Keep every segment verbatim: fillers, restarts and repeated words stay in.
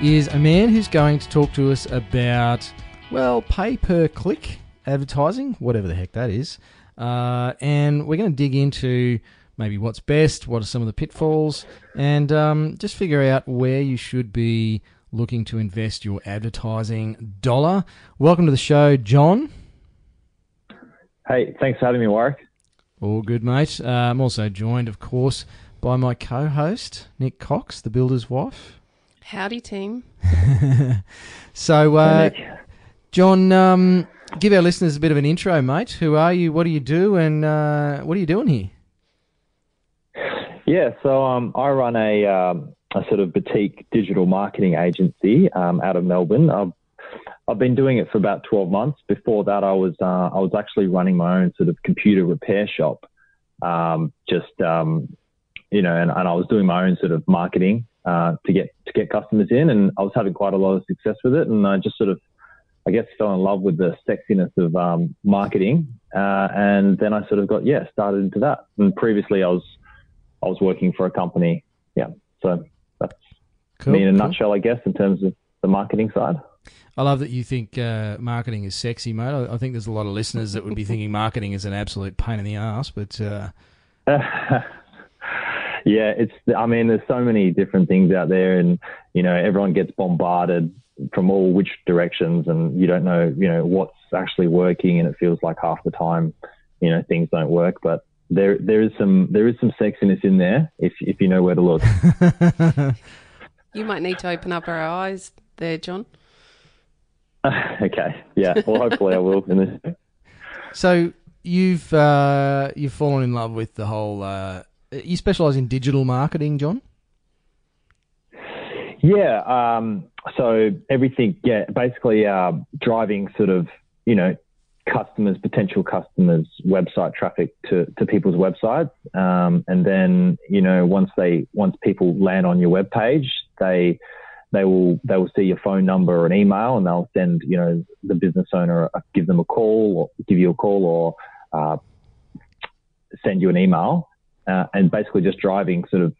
is a man who's going to talk to us about, well, pay-per-click advertising, whatever the heck that is. Uh, and we're going to dig into maybe what's best, what are some of the pitfalls, and um, just figure out where you should be looking to invest your advertising dollar. Welcome to the show, John. Hey, thanks for having me, Warwick. All good, mate. Uh, I'm also joined, of course, by my co-host, Nick Cox, the builder's wife. Howdy, team. so, uh, John, um, give our listeners a bit of an intro, mate. Who are you? What do you do? And uh, what are you doing here? Yeah, so um, I run a, um, a sort of boutique digital marketing agency um, out of Melbourne. I've, I've been doing it for about twelve months. Before that, I was uh, I was actually running my own sort of computer repair shop, um, just um you know, and, and I was doing my own sort of marketing uh, to get to get customers in, and I was having quite a lot of success with it. And I just sort of, I guess, fell in love with the sexiness of um, marketing, uh, and then I sort of got yeah started into that. And previously, I was I was working for a company, yeah. So that's cool, me in a cool. nutshell, I guess, in terms of the marketing side. I love that you think uh, marketing is sexy, mate. I, I think there's a lot of listeners that would be thinking marketing is an absolute pain in the ass, but. Uh... Yeah, it's. I mean, there's so many different things out there, and you know, everyone gets bombarded from all which directions, and you don't know, you know, what's actually working, and it feels like half the time, you know, things don't work. But there, there is some, there is some sexiness in there if if you know where to look. You might need to open up our eyes, there, John. Okay. Yeah. Well, hopefully I will. In this. So you've uh, you've fallen in love with the whole. Uh, You specialise in digital marketing, John? Yeah. Um, so everything, yeah, basically uh, driving sort of, you know, customers, potential customers, website traffic to, to people's websites. Um, and then, you know, once they once people land on your web page, they they will they will see your phone number or an email, and they'll send, you know, the business owner, uh, give them a call or give you a call or uh, send you an email. Uh, and basically just driving sort of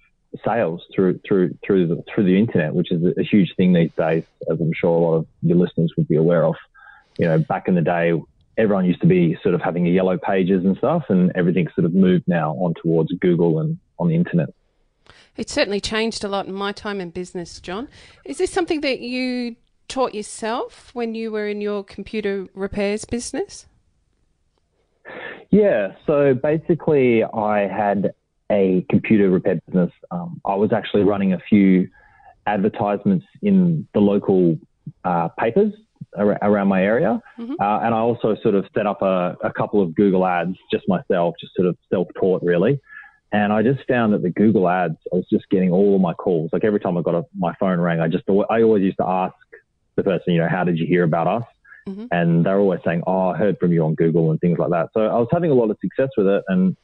sales through through through the, through the internet, which is a huge thing these days, as I'm sure a lot of your listeners would be aware of. You know, back in the day, everyone used to be sort of having a yellow pages and stuff, and everything's sort of moved now on towards Google and on the internet. It's certainly changed a lot in my time in business, John. Is this something that you taught yourself when you were in your computer repairs business? Yeah, so basically I had a computer repair business. Um, I was actually running a few advertisements in the local uh, papers ar- around my area. Mm-hmm. Uh, and I also sort of set up a, a couple of Google ads just myself, just sort of self-taught really. And I just found that the Google ads, I was just getting all of my calls. Like every time I got a, my phone rang, I just I always used to ask the person, you know, how did you hear about us? Mm-hmm. And they're always saying, oh, I heard from you on Google and things like that. So I was having a lot of success with it. And,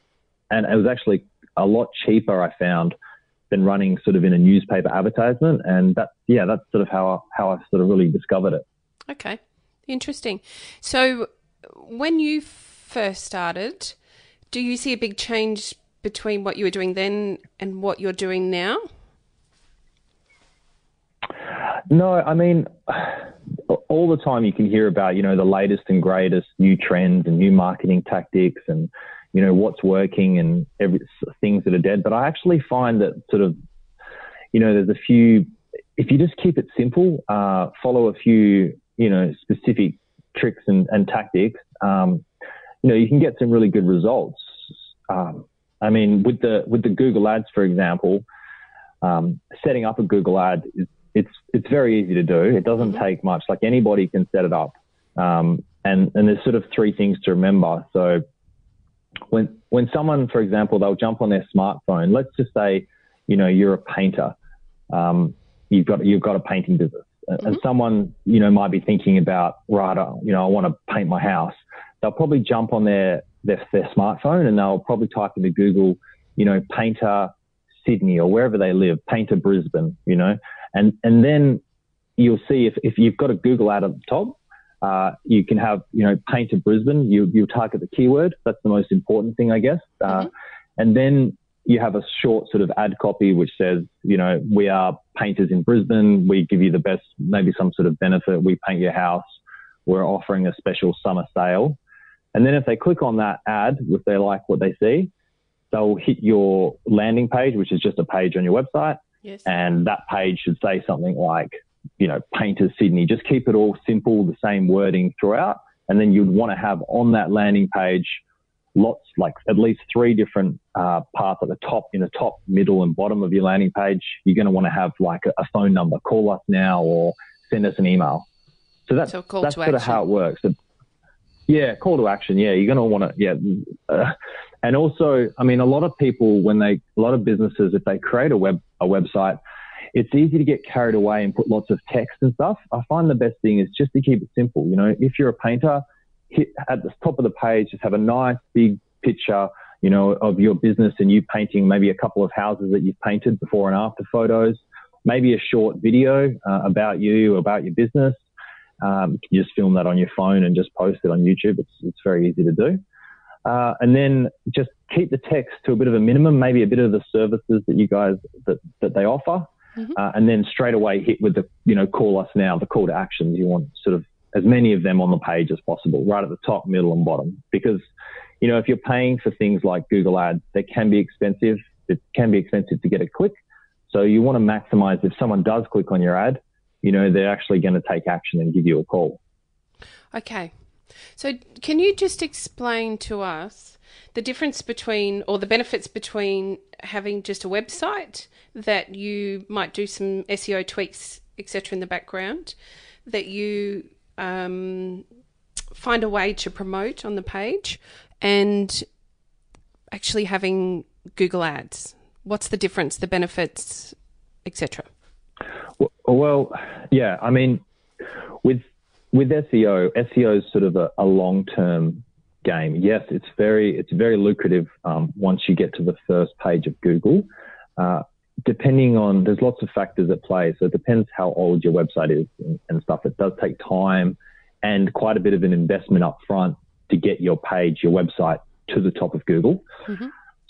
and it was actually a lot cheaper, I found, than running sort of in a newspaper advertisement. And that, yeah, that's sort of how, how I sort of really discovered it. Okay. Interesting. So when you first started, do you see a big change between what you were doing then and what you're doing now? No, I mean... all the time you can hear about, you know, the latest and greatest new trends and new marketing tactics and, you know, what's working and every, things that are dead. But I actually find that sort of, you know, there's a few, if you just keep it simple, uh, follow a few, you know, specific tricks and, and tactics, um, you know, you can get some really good results. Um, I mean, with the, with the Google ads, for example, um, setting up a Google ad is, It's it's very easy to do. It doesn't take much. Like anybody can set it up. Um, and, and there's sort of three things to remember. So when when someone, for example, they'll jump on their smartphone. Let's just say, you know, you're a painter. Um, you've got you've got a painting business, Mm-hmm. And someone, you know, might be thinking about, right, you know, I want to paint my house. They'll probably jump on their, their, their smartphone and they'll probably type into Google, you know, painter Sydney, or wherever they live, painter Brisbane, you know, and, and then you'll see if, if you've got a Google ad at the top, uh, you can have, you know, painter Brisbane, you, you target the keyword. That's the most important thing, I guess. Uh, mm-hmm. And then you have a short sort of ad copy which says, you know, we are painters in Brisbane. We give you the best, maybe some sort of benefit. We paint your house. We're offering a special summer sale. And then if they click on that ad, if they like what they see, they'll hit your landing page, which is just a page on your website. Yes. And that page should say something like, you know, painters Sydney. Just keep it all simple, the same wording throughout. And then you'd want to have on that landing page lots, like at least three different uh, paths at the top, in the top, middle and bottom of your landing page. You're going to want to have like a, a phone number, call us now, or send us an email. So that's, so that's sort action. Of how it works. So, yeah, call to action. Yeah, you're going to want to, yeah. Uh, and also, I mean, a lot of people, when they, a lot of businesses, if they create a web, a website, it's easy to get carried away and put lots of text and stuff. I find the best thing is just to keep it simple. You know, if you're a painter, hit at the top of the page, just have a nice big picture, you know, of your business and you painting, maybe a couple of houses that you've painted, before and after photos, maybe a short video uh, about you, about your business. Um, you just film that on your phone and just post it on YouTube. It's, it's very easy to do. Uh, and then just keep the text to a bit of a minimum, maybe a bit of the services that you guys, that, that they offer. Mm-hmm. Uh, and then straight away hit with the, you know, call us now, the call to actions. You want sort of as many of them on the page as possible, right at the top, middle and bottom. Because, you know, if you're paying for things like Google Ads, they can be expensive. It can be expensive to get a click. So you want to maximize if someone does click on your ad, you know, they're actually going to take action and give you a call. Okay. So can you just explain to us the difference between, or the benefits between having just a website that you might do some S E O tweaks, et cetera, in the background, that you um, find a way to promote on the page, and actually having Google Ads? What's the difference, the benefits, et cetera? Well, yeah, I mean, with with S E O, S E O is sort of a, a long-term game. Yes, it's very it's very lucrative um, once you get to the first page of Google. Uh, depending on, there's lots of factors at play, so it depends how old your website is and, and stuff. It does take time and quite a bit of an investment up front to get your page, your website, to the top of Google. Mm-hmm.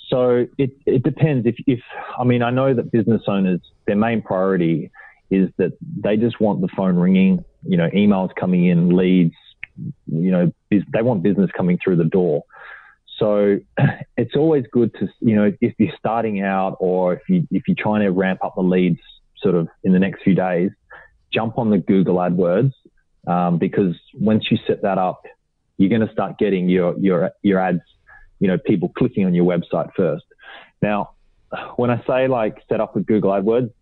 So it, it depends if, if, I mean, I know that business owners, their main priority is that they just want the phone ringing, you know, emails coming in, leads, you know, they want business coming through the door. So it's always good to, you know, if you're starting out, or if you, if you're trying to ramp up the leads sort of in the next few days, jump on the Google AdWords, um, because once you set that up, you're going to start getting your, your, your ads, you know, people clicking on your website first. Now, when I say like set up with Google AdWords,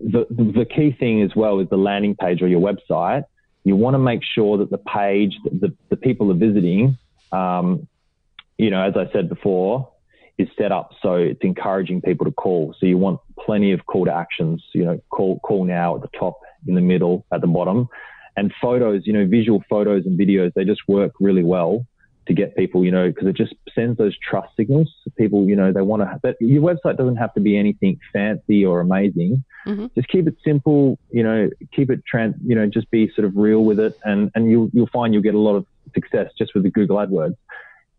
the, the key thing as well is the landing page or your website. You want to make sure that the page, that the, the people are visiting, um, you know, as I said before, is set up so it's encouraging people to call. So you want plenty of call to actions, you know, call, call now at the top, in the middle, at the bottom. And photos, you know, visual photos and videos, they just work really well to get people, you know, because it just sends those trust signals to people. You know, they want to, that your website doesn't have to be anything fancy or amazing. Mm-hmm. Just keep it simple, you know, keep it trans, you know, just be sort of real with it. And, and you'll, you'll find you'll get a lot of success just with the Google AdWords.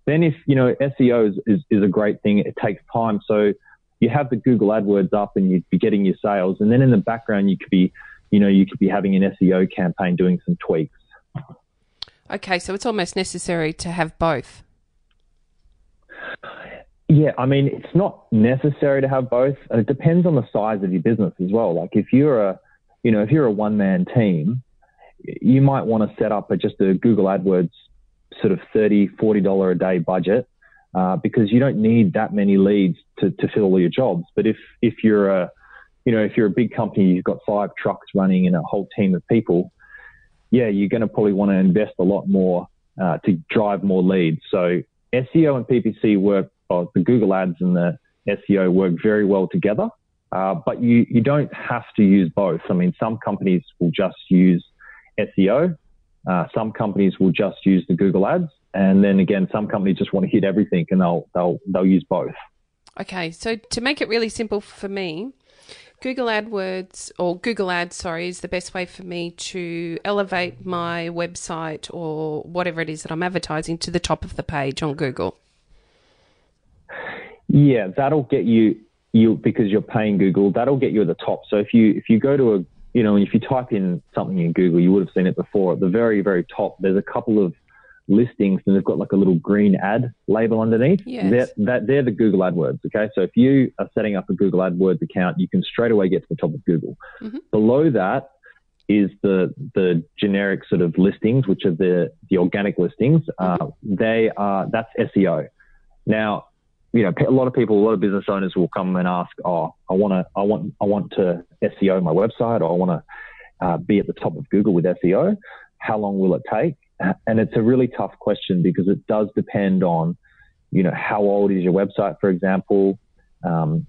Then if, you know, S E O is, is, is a great thing. It takes time. So you have the Google AdWords up and you'd be getting your sales. And then in the background, you could be, you know, you could be having an S E O campaign, doing some tweaks. Okay, so it's almost necessary to have both. Yeah, I mean, it's not necessary to have both. It depends on the size of your business as well. Like if you're a, you know, if you're a one-man team, you might want to set up a, just a Google AdWords sort of thirty dollars, forty dollars a day budget, uh, because you don't need that many leads to, to fill all your jobs. But if if you're a, you know, if you're a big company, you've got five trucks running and a whole team of people, yeah, you're going to probably want to invest a lot more uh, to drive more leads. So S E O and P P C work, or the Google Ads and the S E O work very well together. Uh, but you, you don't have to use both. I mean, some companies will just use S E O. Uh, some companies will just use the Google Ads. And then again, some companies just want to hit everything and they'll, they'll, they'll use both. Okay. So to make it really simple for me, Google AdWords or Google Ads, sorry, is the best way for me to elevate my website or whatever it is that I'm advertising to the top of the page on Google. Yeah, that'll get you, you because you're paying Google, that'll get you at the top. So if you if you go to a, you know, if you type in something in Google, you would have seen it before. At the very, very top, there's a couple of listings and they've got like a little green ad label underneath. Yes. They're, that, they're the Google AdWords, okay? So if you are setting up a Google AdWords account, you can straight away get to the top of Google. Mm-hmm. Below that is the the generic sort of listings, which are the, the organic listings. Mm-hmm. Uh, they are, that's S E O. Now, you know, a lot of people, a lot of business owners will come and ask, oh, I want to, I want, I want to S E O my website, or I want to uh, be at the top of Google with S E O. How long will it take? And it's a really tough question because it does depend on, you know, how old is your website, for example, um,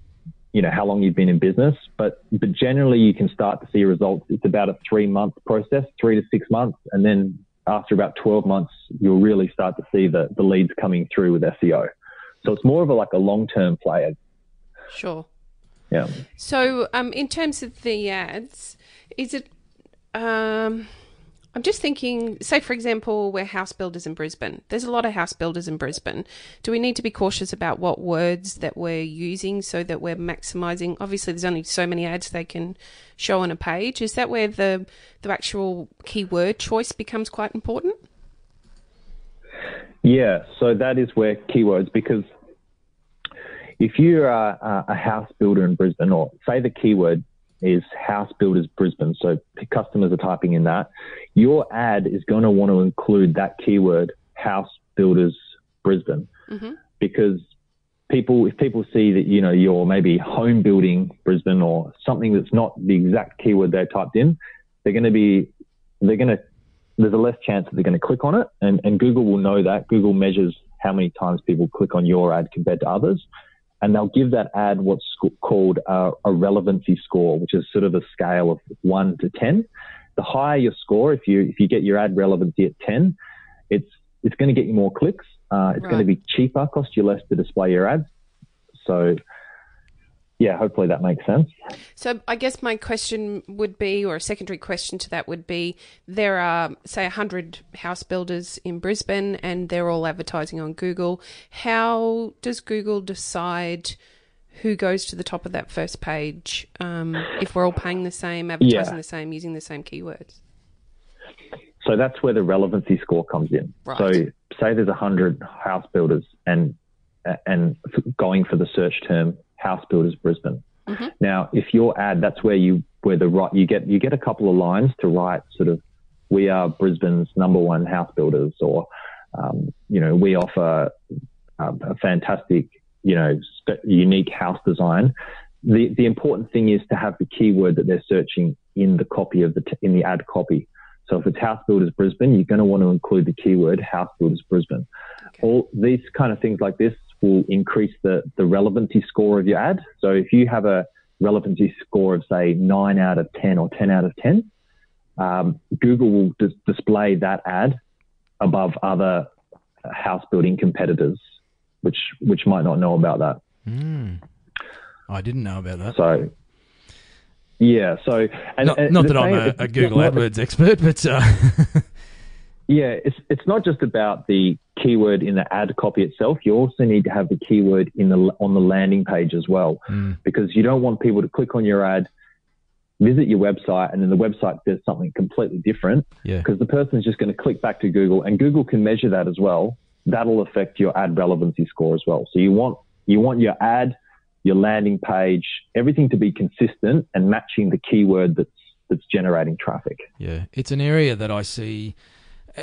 you know, how long you've been in business, but, but generally you can start to see results. It's about a three month process, three to six months. And then after about twelve months, you'll really start to see the, the leads coming through with S E O. So it's more of a, like a long-term play. Sure. Yeah. So um, in terms of the ads, is it, um, I'm just thinking, say for example, we're house builders in Brisbane. There's a lot of house builders in Brisbane. Do we need to be cautious about what words that we're using so that we're maximising? Obviously there's only so many ads they can show on a page. Is that where the, the actual keyword choice becomes quite important? Yeah, so that is where keywords, because if you are a house builder in Brisbane, or say the keyword is house builders Brisbane, so customers are typing in that, your ad is going to want to include that keyword, house builders Brisbane, mm-hmm. because people, if people see that, you know, you're maybe home building Brisbane or something that's not the exact keyword they typed in, they're going to be, they're going to, there's a less chance that they're going to click on it. And, and Google will know that. Google measures how many times people click on your ad compared to others. And they'll give that ad what's called a, a relevancy score, which is sort of a scale of one to ten. The higher your score, if you if you get your ad relevancy at ten, it's it's going to get you more clicks. Uh, it's right. going to be cheaper, cost you less to display your ads. So, yeah, hopefully that makes sense. So I guess my question would be, or a secondary question to that would be, there are, say, one hundred house builders in Brisbane and they're all advertising on Google. How does Google decide who goes to the top of that first page um, if we're all paying the same, advertising yeah. the same, using the same keywords? So that's where the relevancy score comes in. Right. So say there's one hundred house builders and and going for the search term house builders Brisbane. Mm-hmm. Now, if your ad, that's where you where the right you get you get a couple of lines to write sort of, we are Brisbane's number one house builders, or um, you know, we offer a, a fantastic, you know, sp- unique house design. The the important thing is to have the keyword that they're searching in the copy of the t- in the ad copy. So if it's house builders Brisbane, you're going to want to include the keyword house builders Brisbane. Okay. All these kind of things like this will increase the, the relevancy score of your ad. So if you have a relevancy score of, say, nine out of ten or ten out of ten, um, Google will dis- display that ad above other house building competitors, which which might not know about that. Mm. I didn't know about that. So, yeah. So, and, Not, and not that I'm a, a Google AdWords that, expert, but... Uh... Yeah, it's it's not just about the keyword in the ad copy itself. You also need to have the keyword in the on the landing page as well, mm. because you don't want people to click on your ad, visit your website, and then the website does something completely different. Yeah. Because the person's just going to click back to Google, and Google can measure that as well. That'll affect your ad relevancy score as well. So you want you want your ad, your landing page, everything to be consistent and matching the keyword that's that's generating traffic. Yeah, it's an area that I see.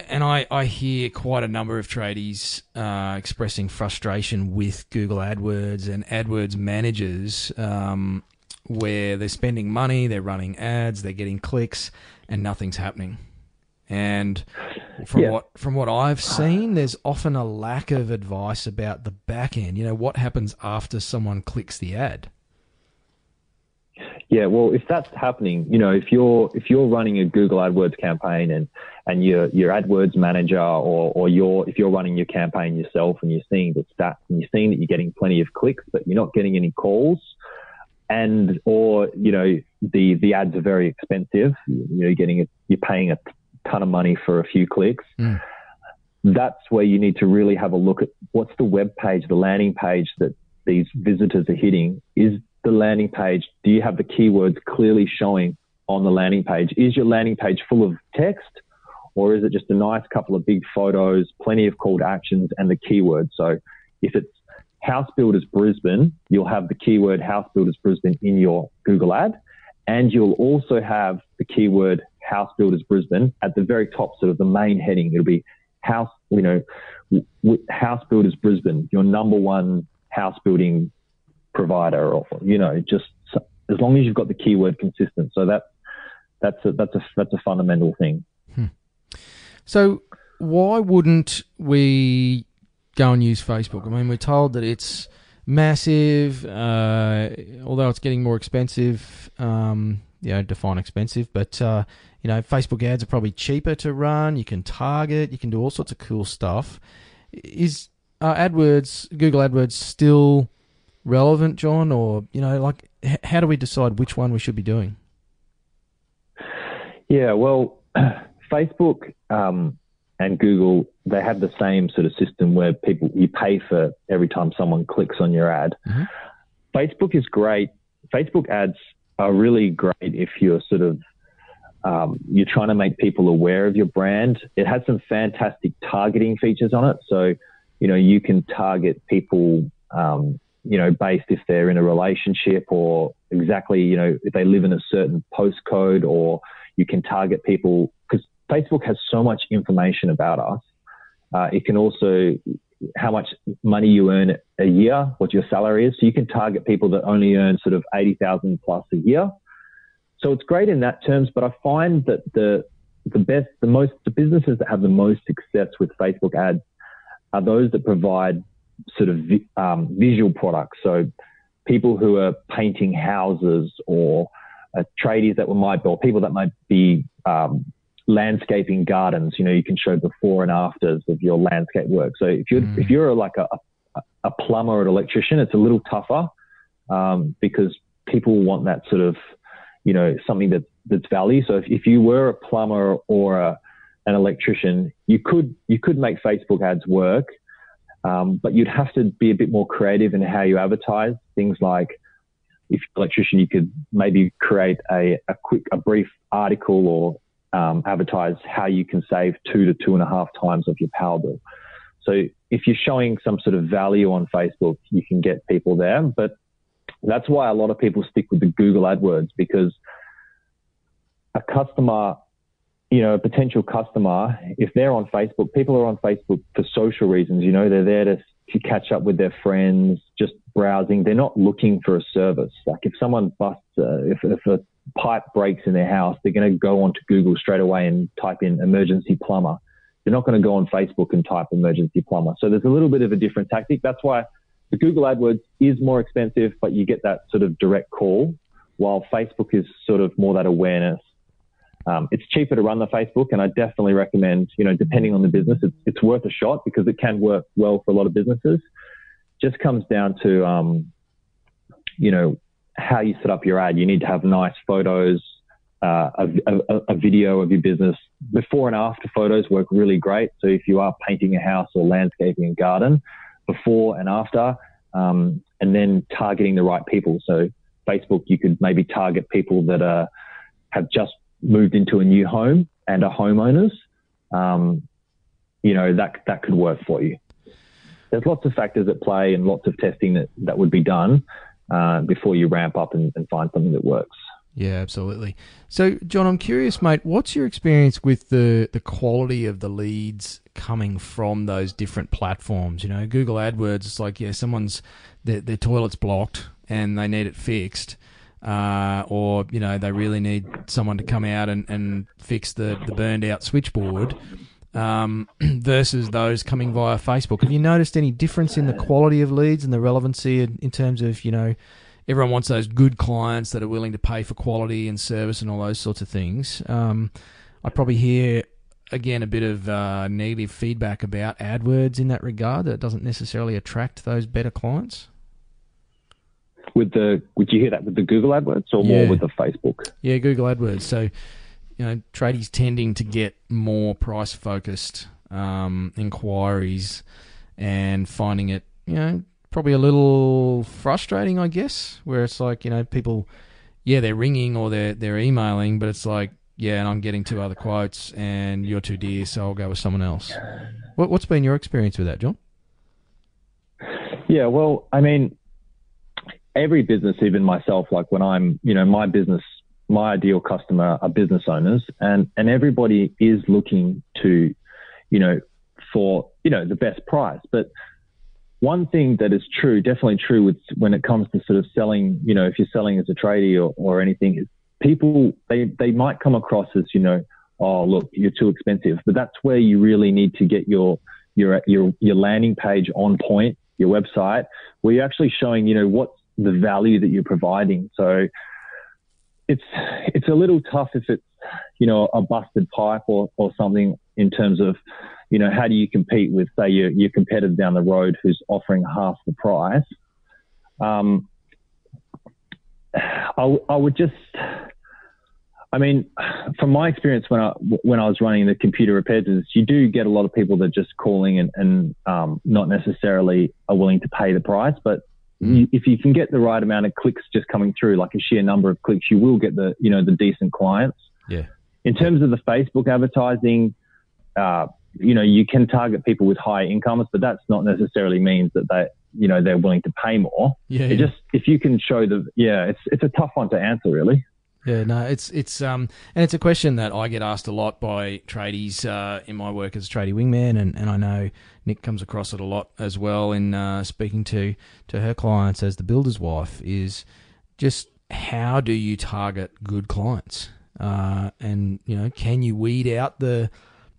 And I, I hear quite a number of tradies uh, expressing frustration with Google AdWords and AdWords managers um, where they're spending money, they're running ads, they're getting clicks, and nothing's happening. And from yeah. what from what I've seen, there's often a lack of advice about the back end. You know, what happens after someone clicks the ad? Yeah, well, if that's happening, you know, if you're if you're running a Google AdWords campaign and and your your AdWords manager or or your if you're running your campaign yourself and you're seeing the stats and you're seeing that you're getting plenty of clicks but you're not getting any calls, and or you know the the ads are very expensive, you know, you're getting a, you're paying a ton of money for a few clicks. Mm. That's where you need to really have a look at what's the web page, the landing page that these visitors are hitting. Is the landing page, do you have the keywords clearly showing on the landing page? Is your landing page full of text, or is it just a nice couple of big photos, plenty of call to actions and the keywords? So if it's house builders Brisbane, you'll have the keyword house builders Brisbane in your Google ad, and you'll also have the keyword house builders Brisbane at the very top, sort of the main heading. It'll be house, you know, house builders Brisbane, your number one house building provider, or you know, just as long as you've got the keyword consistent. So that that's a, that's a that's a fundamental thing. Hmm. So why wouldn't we go and use Facebook? I mean, we're told that it's massive, uh, although it's getting more expensive. Um, you know, define expensive, but uh, you know, Facebook ads are probably cheaper to run. You can target, you can do all sorts of cool stuff. Is uh, AdWords, Google AdWords, still relevant, John? Or, you know, like, h- how do we decide which one we should be doing? Yeah, well, Facebook um, and Google, they have the same sort of system where people, you pay for every time someone clicks on your ad. Mm-hmm. Facebook is great. Facebook ads are really great if you're sort of, um, you're trying to make people aware of your brand. It has some fantastic targeting features on it. So, you know, you can target people, um, you know, based if they're in a relationship or exactly, you know, if they live in a certain postcode, or you can target people because Facebook has so much information about us. Uh, it can also, how much money you earn a year, what your salary is. So you can target people that only earn sort of eighty thousand plus a year. So it's great in that terms, but I find that the, the best, the most, the businesses that have the most success with Facebook ads are those that provide sort of um, visual products. So people who are painting houses, or uh, tradies that might be, or people that might be um, landscaping gardens. You know, you can show before and afters of your landscape work. So if you're mm. if you're like a, a a plumber or an electrician, it's a little tougher um, because people want that sort of, you know, something that that's value. So if, if you were a plumber or a, an electrician, you could you could make Facebook ads work. Um, but you'd have to be a bit more creative in how you advertise. Things like, if you're an electrician, you could maybe create a, a quick, a brief article, or um, advertise how you can save two to two and a half times of your power bill. So if you're showing some sort of value on Facebook, you can get people there. But that's why a lot of people stick with the Google AdWords, because a customer, you know, a potential customer, if they're on Facebook, people are on Facebook for social reasons. You know, they're there to, to catch up with their friends, just browsing. They're not looking for a service. Like if someone busts, uh, if, if a pipe breaks in their house, they're going to go onto Google straight away and type in emergency plumber. They're not going to go on Facebook and type emergency plumber. So there's a little bit of a different tactic. That's why the Google AdWords is more expensive, but you get that sort of direct call, while Facebook is sort of more that awareness. Um, it's cheaper to run the Facebook, and I definitely recommend, you know, depending on the business, it's, it's worth a shot because it can work well for a lot of businesses. Just comes down to, um, you know, how you set up your ad. You need to have nice photos, uh, a, a, a video of your business. Before and after photos work really great. So if you are painting a house or landscaping a garden, before and after, um, and then targeting the right people. So Facebook, you could maybe target people that are, have just moved into a new home and are homeowners, um, you know, that that could work for you. There's lots of factors at play and lots of testing that, that would be done uh, before you ramp up and, and find something that works. Yeah, absolutely. So, John, I'm curious, mate, what's your experience with the, the quality of the leads coming from those different platforms? You know, Google AdWords, it's like, yeah, someone's, their, their toilet's blocked and they need it fixed. Uh, or, you know, they really need someone to come out and, and fix the, the burned out switchboard um, versus those coming via Facebook. Have you noticed any difference in the quality of leads and the relevancy in, in terms of, you know, everyone wants those good clients that are willing to pay for quality and service and all those sorts of things. Um, I probably hear, again, a bit of uh, negative feedback about AdWords in that regard, that it doesn't necessarily attract those better clients. With the, would you hear that with the Google AdWords or yeah. more with the Facebook? Yeah, Google AdWords. So, you know, tradies tending to get more price-focused um, inquiries and finding it, you know, probably a little frustrating, I guess, where it's like, you know, people, yeah, they're ringing or they're they're emailing, but it's like, yeah, and I'm getting two other quotes and you're too dear, so I'll go with someone else. What, what's been your experience with that, John? Yeah, well, I mean, every business, even myself, like when I'm, you know, my business, my ideal customer are business owners, and, and everybody is looking to, you know, for, you know, the best price. But one thing that is true, definitely true with when it comes to sort of selling, you know, if you're selling as a tradie or, or anything, is people, they, they might come across as, you know, oh, look, you're too expensive. But that's where you really need to get your, your, your, your landing page on point, your website, where you're actually showing, you know, what's the value that you're providing. So it's, it's a little tough if it's, you know, a busted pipe or, or something in terms of, you know, how do you compete with, say, your, your competitor down the road who's offering half the price? Um, I, I would just, I mean, from my experience when I when I was running the computer repair business, you do get a lot of people that are just calling and, and um, not necessarily are willing to pay the price. But mm. you, if you can get the right amount of clicks just coming through, like a sheer number of clicks, you will get the, you know, the decent clients. Yeah. In terms of the Facebook advertising, uh, you know, you can target people with high incomes, but that's not necessarily means that they, you know, they're willing to pay more. Yeah. It yeah. just, if you can show the, yeah, it's, it's a tough one to answer really. Yeah, no, it's, it's, um, and it's a question that I get asked a lot by tradies, uh, in my work as a tradie wingman. And, and I know Nick comes across it a lot as well in, uh, speaking to, to her clients as the builder's wife, is just how do you target good clients? Uh, and, you know, can you weed out the,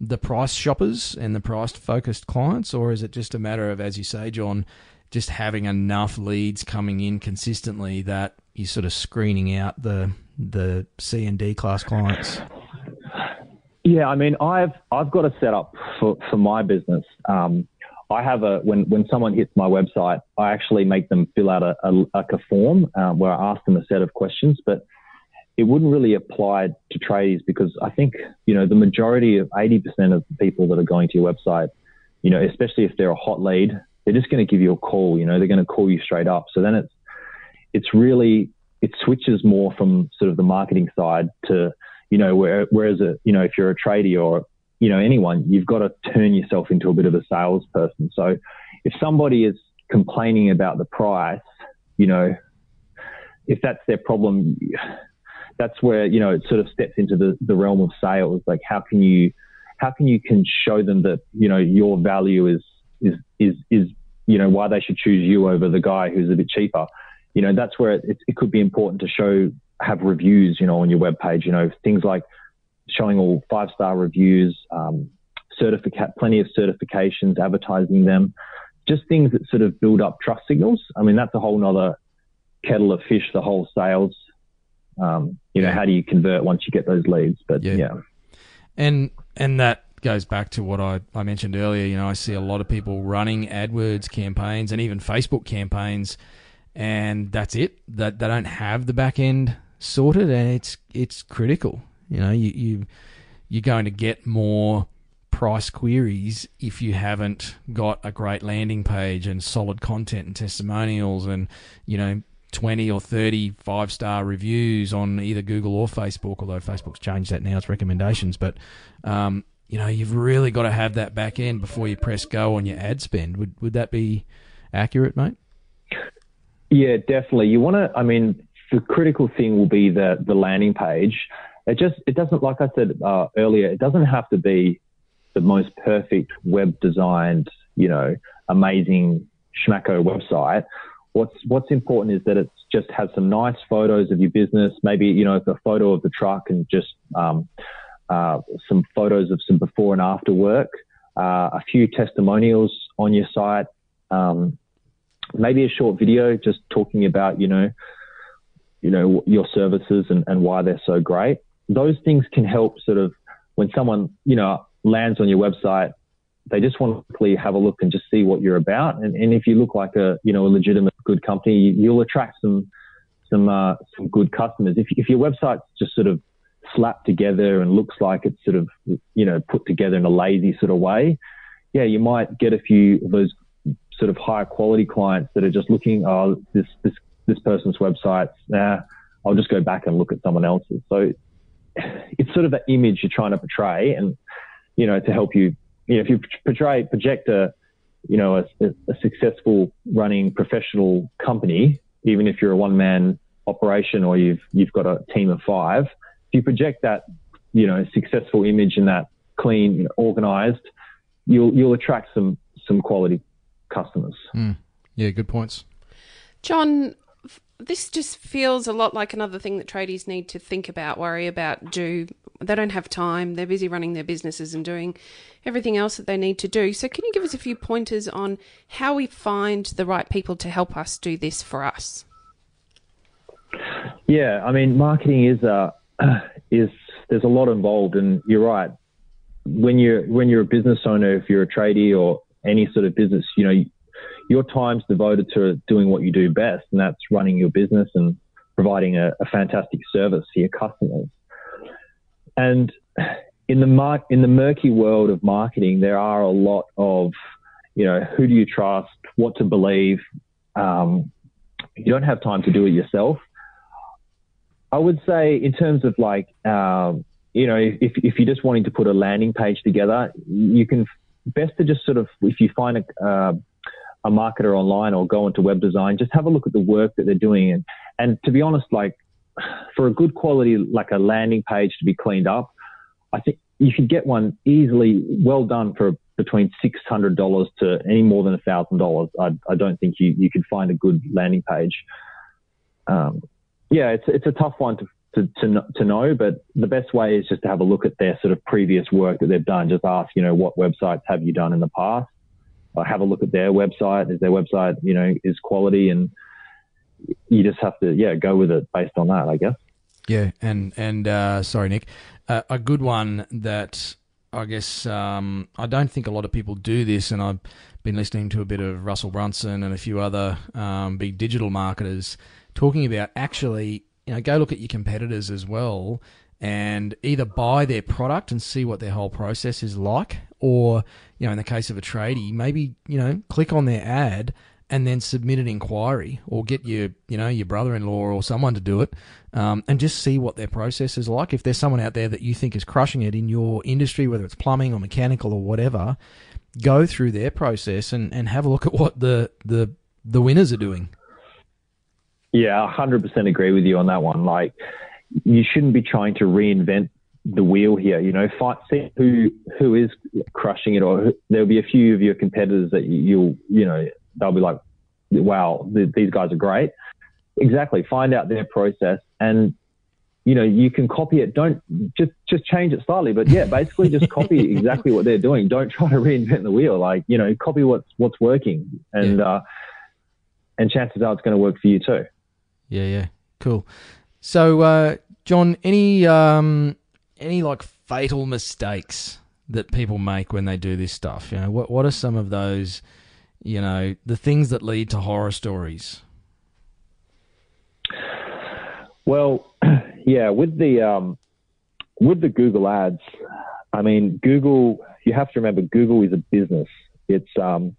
the price shoppers and the price-focused clients, or is it just a matter of, as you say, John, just having enough leads coming in consistently that you're sort of screening out the the C and D class clients? Yeah, I mean, I've I've got a setup for for my business. Um, I have a when when someone hits my website, I actually make them fill out a a, like a form uh, where I ask them a set of questions, but it wouldn't really apply to tradies because I think, you know, the majority of eighty percent of the people that are going to your website, you know, especially if they're a hot lead, they're just going to give you a call, you know, they're going to call you straight up. So then it's, it's really, it switches more from sort of the marketing side to, you know, where, whereas, a, you know, if you're a tradie or, you know, anyone, you've got to turn yourself into a bit of a salesperson. So if somebody is complaining about the price, you know, if that's their problem, that's where, you know, it sort of steps into the, the realm of sales. Like, how can you, how can you can show them that, you know, your value is, is, is, is, you know, why they should choose you over the guy who's a bit cheaper. You know, that's where it, it could be important to show, have reviews, you know, on your webpage, you know, things like showing all five-star reviews, um, certificate, plenty of certifications, advertising them, just things that sort of build up trust signals. I mean, that's a whole nother kettle of fish, the whole sales, um, you know, how do you convert once you get those leads? But yeah. yeah. And and that goes back to what I, I mentioned earlier. You know, I see a lot of people running AdWords campaigns and even Facebook campaigns, and that's it. That they don't have the back end sorted, and it's it's critical. You know, you, you you're going to get more price queries if you haven't got a great landing page and solid content and testimonials and, you know, twenty or thirty five-star reviews on either Google or Facebook, although Facebook's changed that now, it's recommendations. But, um, you know, you've really got to have that back end before you press go on your ad spend. Would would that be accurate, mate? Yeah, definitely. You want to, I mean, the critical thing will be the, the landing page. It just, it doesn't, like I said uh, earlier, it doesn't have to be the most perfect web-designed, you know, amazing schmacko website. What's what's important is that it's just has some nice photos of your business. Maybe, you know, it's a photo of the truck and just um, uh, some photos of some before and after work, uh, a few testimonials on your site, um, maybe a short video just talking about, you know, you know, your services and, and why they're so great. Those things can help sort of when someone, you know, lands on your website, they just want to quickly have a look and just see what you're about. And, and if you look like a, you know, a legitimate good company, you'll attract some, some, uh, some good customers. If, if your website's just sort of slapped together and looks like it's sort of, you know, put together in a lazy sort of way, yeah, you might get a few of those sort of high quality clients that are just looking, oh, this, this, this person's website's, nah, I'll just go back and look at someone else's. So it's sort of that image you're trying to portray, and, you know, to help you, you know, if you portray, project a, you know, a, a successful running professional company, even if you're a one man operation or you've, you've got a team of five, if you project that, you know, successful image and that clean, you know, organized, you'll, you'll attract some, some quality customers. Mm. Yeah. Good points. John, this just feels a lot like another thing that tradies need to think about, worry about, do. They don't have time. They're busy running their businesses and doing everything else that they need to do. So can you give us a few pointers on how we find the right people to help us do this for us? Yeah, I mean, marketing is, uh, is there's a lot involved, and you're right. When you're, when you're a business owner, if you're a tradie or any sort of business, you know, your time's devoted to doing what you do best, and that's running your business and providing a, a fantastic service to your customers. And in the mar- in the murky world of marketing, there are a lot of, you know, who do you trust, what to believe. Um, you don't have time to do it yourself. I would say in terms of like, um, you know, if, if you're just wanting to put a landing page together, you can best to just sort of, if you find a, uh, a marketer online or go into web design, just have a look at the work that they're doing. And, and to be honest, like for a good quality, like a landing page to be cleaned up, I think you could get one easily well done for between six hundred dollars to any more than a thousand dollars. I, I don't think you, you could find a good landing page. Um, yeah, it's, it's a tough one to, to, to, to know, but the best way is just to have a look at their sort of previous work that they've done. Just ask, you know, what websites have you done in the past? Have a look at their website. Is their website, you know, is quality? And you just have to, yeah, go with it based on that, I guess. Yeah, and and uh, sorry, Nick, uh, a good one that I guess um, I don't think a lot of people do this, and I've been listening to a bit of Russell Brunson and a few other um, big digital marketers talking about actually, you know, go look at your competitors as well, and either buy their product and see what their whole process is like, or, you know, in the case of a tradie, maybe, you know, click on their ad and then submit an inquiry, or get your, you know, your brother-in-law or someone to do it, um, and just see what their process is like. If there's someone out there that you think is crushing it in your industry, whether it's plumbing or mechanical or whatever, go through their process and, and have a look at what the, the, the winners are doing. Yeah, one hundred percent agree with you on that one. Like, you shouldn't be trying to reinvent the wheel here. You know, find, see who who is crushing it, or who, there'll be a few of your competitors that you, you'll, you know, they'll be like, wow, th- these guys are great. Exactly. Find out their process, and, you know, you can copy it. Don't just, just change it slightly, but yeah, basically just copy exactly what they're doing. Don't try to reinvent the wheel. Like, you know, copy what's, what's working, and, yeah. uh, and chances are it's going to work for you too. Yeah. Yeah. Cool. So, uh, John, any um, any like fatal mistakes that people make when they do this stuff? You know, what what are some of those? You know, the things that lead to horror stories. Well, yeah, with the um, with the Google ads, I mean, Google. You have to remember, Google is a business. It's um,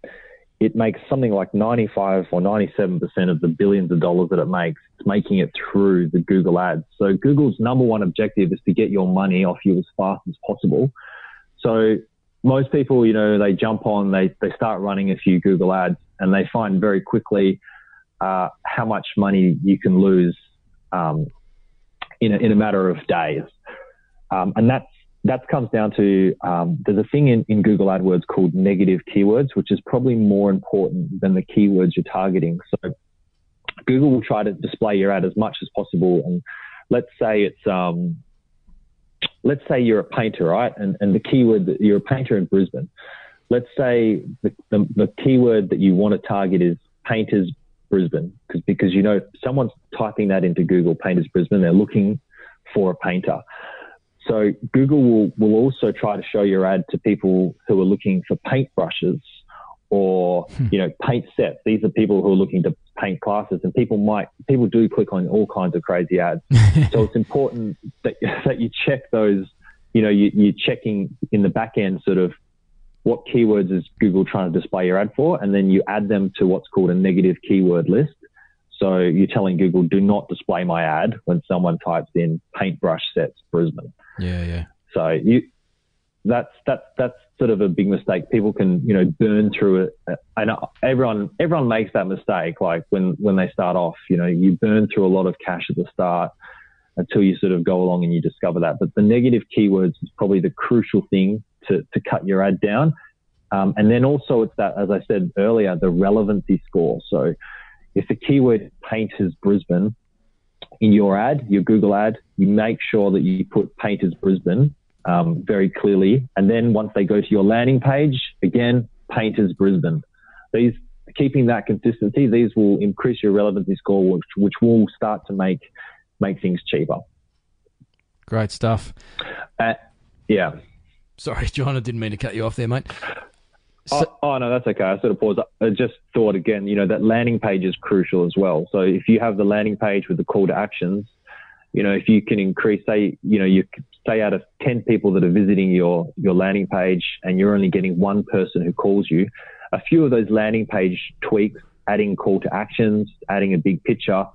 it makes something like ninety-five or ninety-seven percent of the billions of dollars that it makes. It's making it through the Google ads. So Google's number one objective is to get your money off you as fast as possible. So most people, you know, they jump on, they, they start running a few Google ads, and they find very quickly uh, how much money you can lose um, in a, in a matter of days. Um, and that's, That comes down to, um, there's a thing in, in Google AdWords called negative keywords, which is probably more important than the keywords you're targeting. So Google will try to display your ad as much as possible. And let's say it's, um, let's say you're a painter, right? And, and the keyword that you're a painter in Brisbane. Let's say the, the, the keyword that you want to target is Painters Brisbane, because because you know someone's typing that into Google, Painters Brisbane, they're looking for a painter. So Google will, will also try to show your ad to people who are looking for paint brushes or, hmm. you know, paint sets. These are people who are looking to paint classes, and people might, people do click on all kinds of crazy ads. So it's important that, that you check those, you know, you, you're checking in the back end sort of what keywords is Google trying to display your ad for, and then you add them to what's called a negative keyword list. So you're telling Google, do not display my ad when someone types in paintbrush sets Brisbane. Yeah, yeah. So you, that's that's that's sort of a big mistake. People can, you know, burn through it, and everyone everyone makes that mistake. Like when when they start off, you know, you burn through a lot of cash at the start until you sort of go along and you discover that. But the negative keywords is probably the crucial thing to to cut your ad down. Um, and then also it's that, as I said earlier, the relevancy score. So if the keyword Painters Brisbane in your ad, your Google ad, you make sure that you put Painters Brisbane um, very clearly. And then once they go to your landing page, again, Painters Brisbane. These, keeping that consistency, these will increase your relevancy score, which, which will start to make make things cheaper. Great stuff. Uh, yeah. Sorry, John, I didn't mean to cut you off there, mate. So, oh, oh, no, that's okay. I sort of paused. I just thought, again, you know, that landing page is crucial as well. So if you have the landing page with the call to actions, you know, if you can increase, say, you know, you say out of ten people that are visiting your, your landing page and you're only getting one person who calls you, a few of those landing page tweaks, adding call to actions, adding a big picture,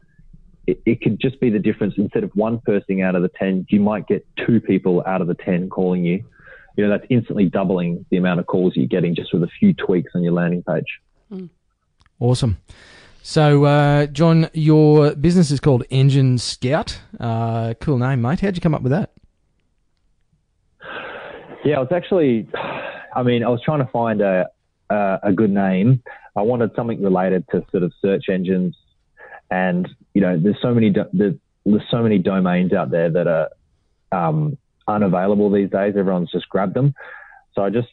it, it could just be the difference. Instead of one person out of the ten, you might get two people out of the ten calling you. You know, that's instantly doubling the amount of calls you're getting just with a few tweaks on your landing page. Awesome. So, uh, John, your business is called Engine Scout. Uh, cool name, mate. How'd you come up with that? Yeah, I was actually, I mean, I was trying to find a, a, a good name. I wanted something related to sort of search engines. And, you know, there's so many, do- there's, there's so many domains out there that are, um, unavailable these days. Everyone's just grabbed them. So I just,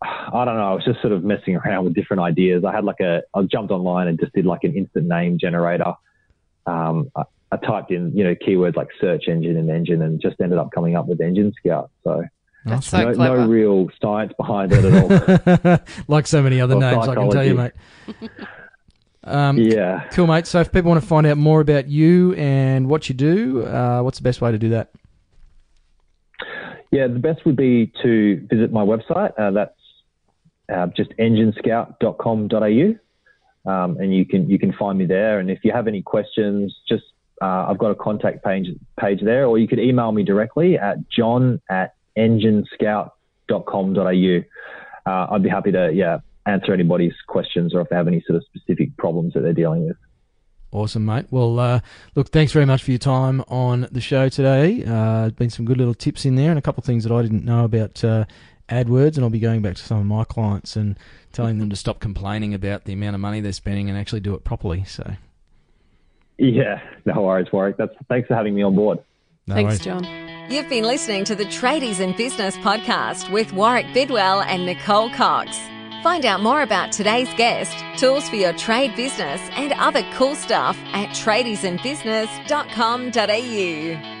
I don't know, I was just sort of messing around with different ideas. I had like a, I jumped online and just did like an instant name generator. Um, I, I typed in, you know, keywords like search engine and engine, and just ended up coming up with Engine Scout. So that's no, so clever. No real science behind it at all. Like so many other or names, psychology. I can tell you, mate. Um, yeah. Cool, mate. So if people want to find out more about you and what you do, uh, what's the best way to do that? Yeah, the best would be to visit my website. Uh, that's uh, just engine scout dot com dot a u, um, and you can you can find me there. And if you have any questions, just uh, I've got a contact page page there, or you could email me directly at john at engine scout dot com dot a u. Uh, I'd be happy to yeah answer anybody's questions, or if they have any sort of specific problems that they're dealing with. Awesome, mate. Well, uh, look, thanks very much for your time on the show today. Uh, been some good little tips in there, and a couple of things that I didn't know about uh, AdWords, and I'll be going back to some of my clients and telling them to stop complaining about the amount of money they're spending and actually do it properly. So, yeah, no worries, Warwick. That's, thanks for having me on board. No thanks, worries. John. You've been listening to the Tradies in Business podcast with Warwick Bidwell and Nicole Cox. Find out more about today's guest, tools for your trade business, and other cool stuff at tradies and business dot com dot a u.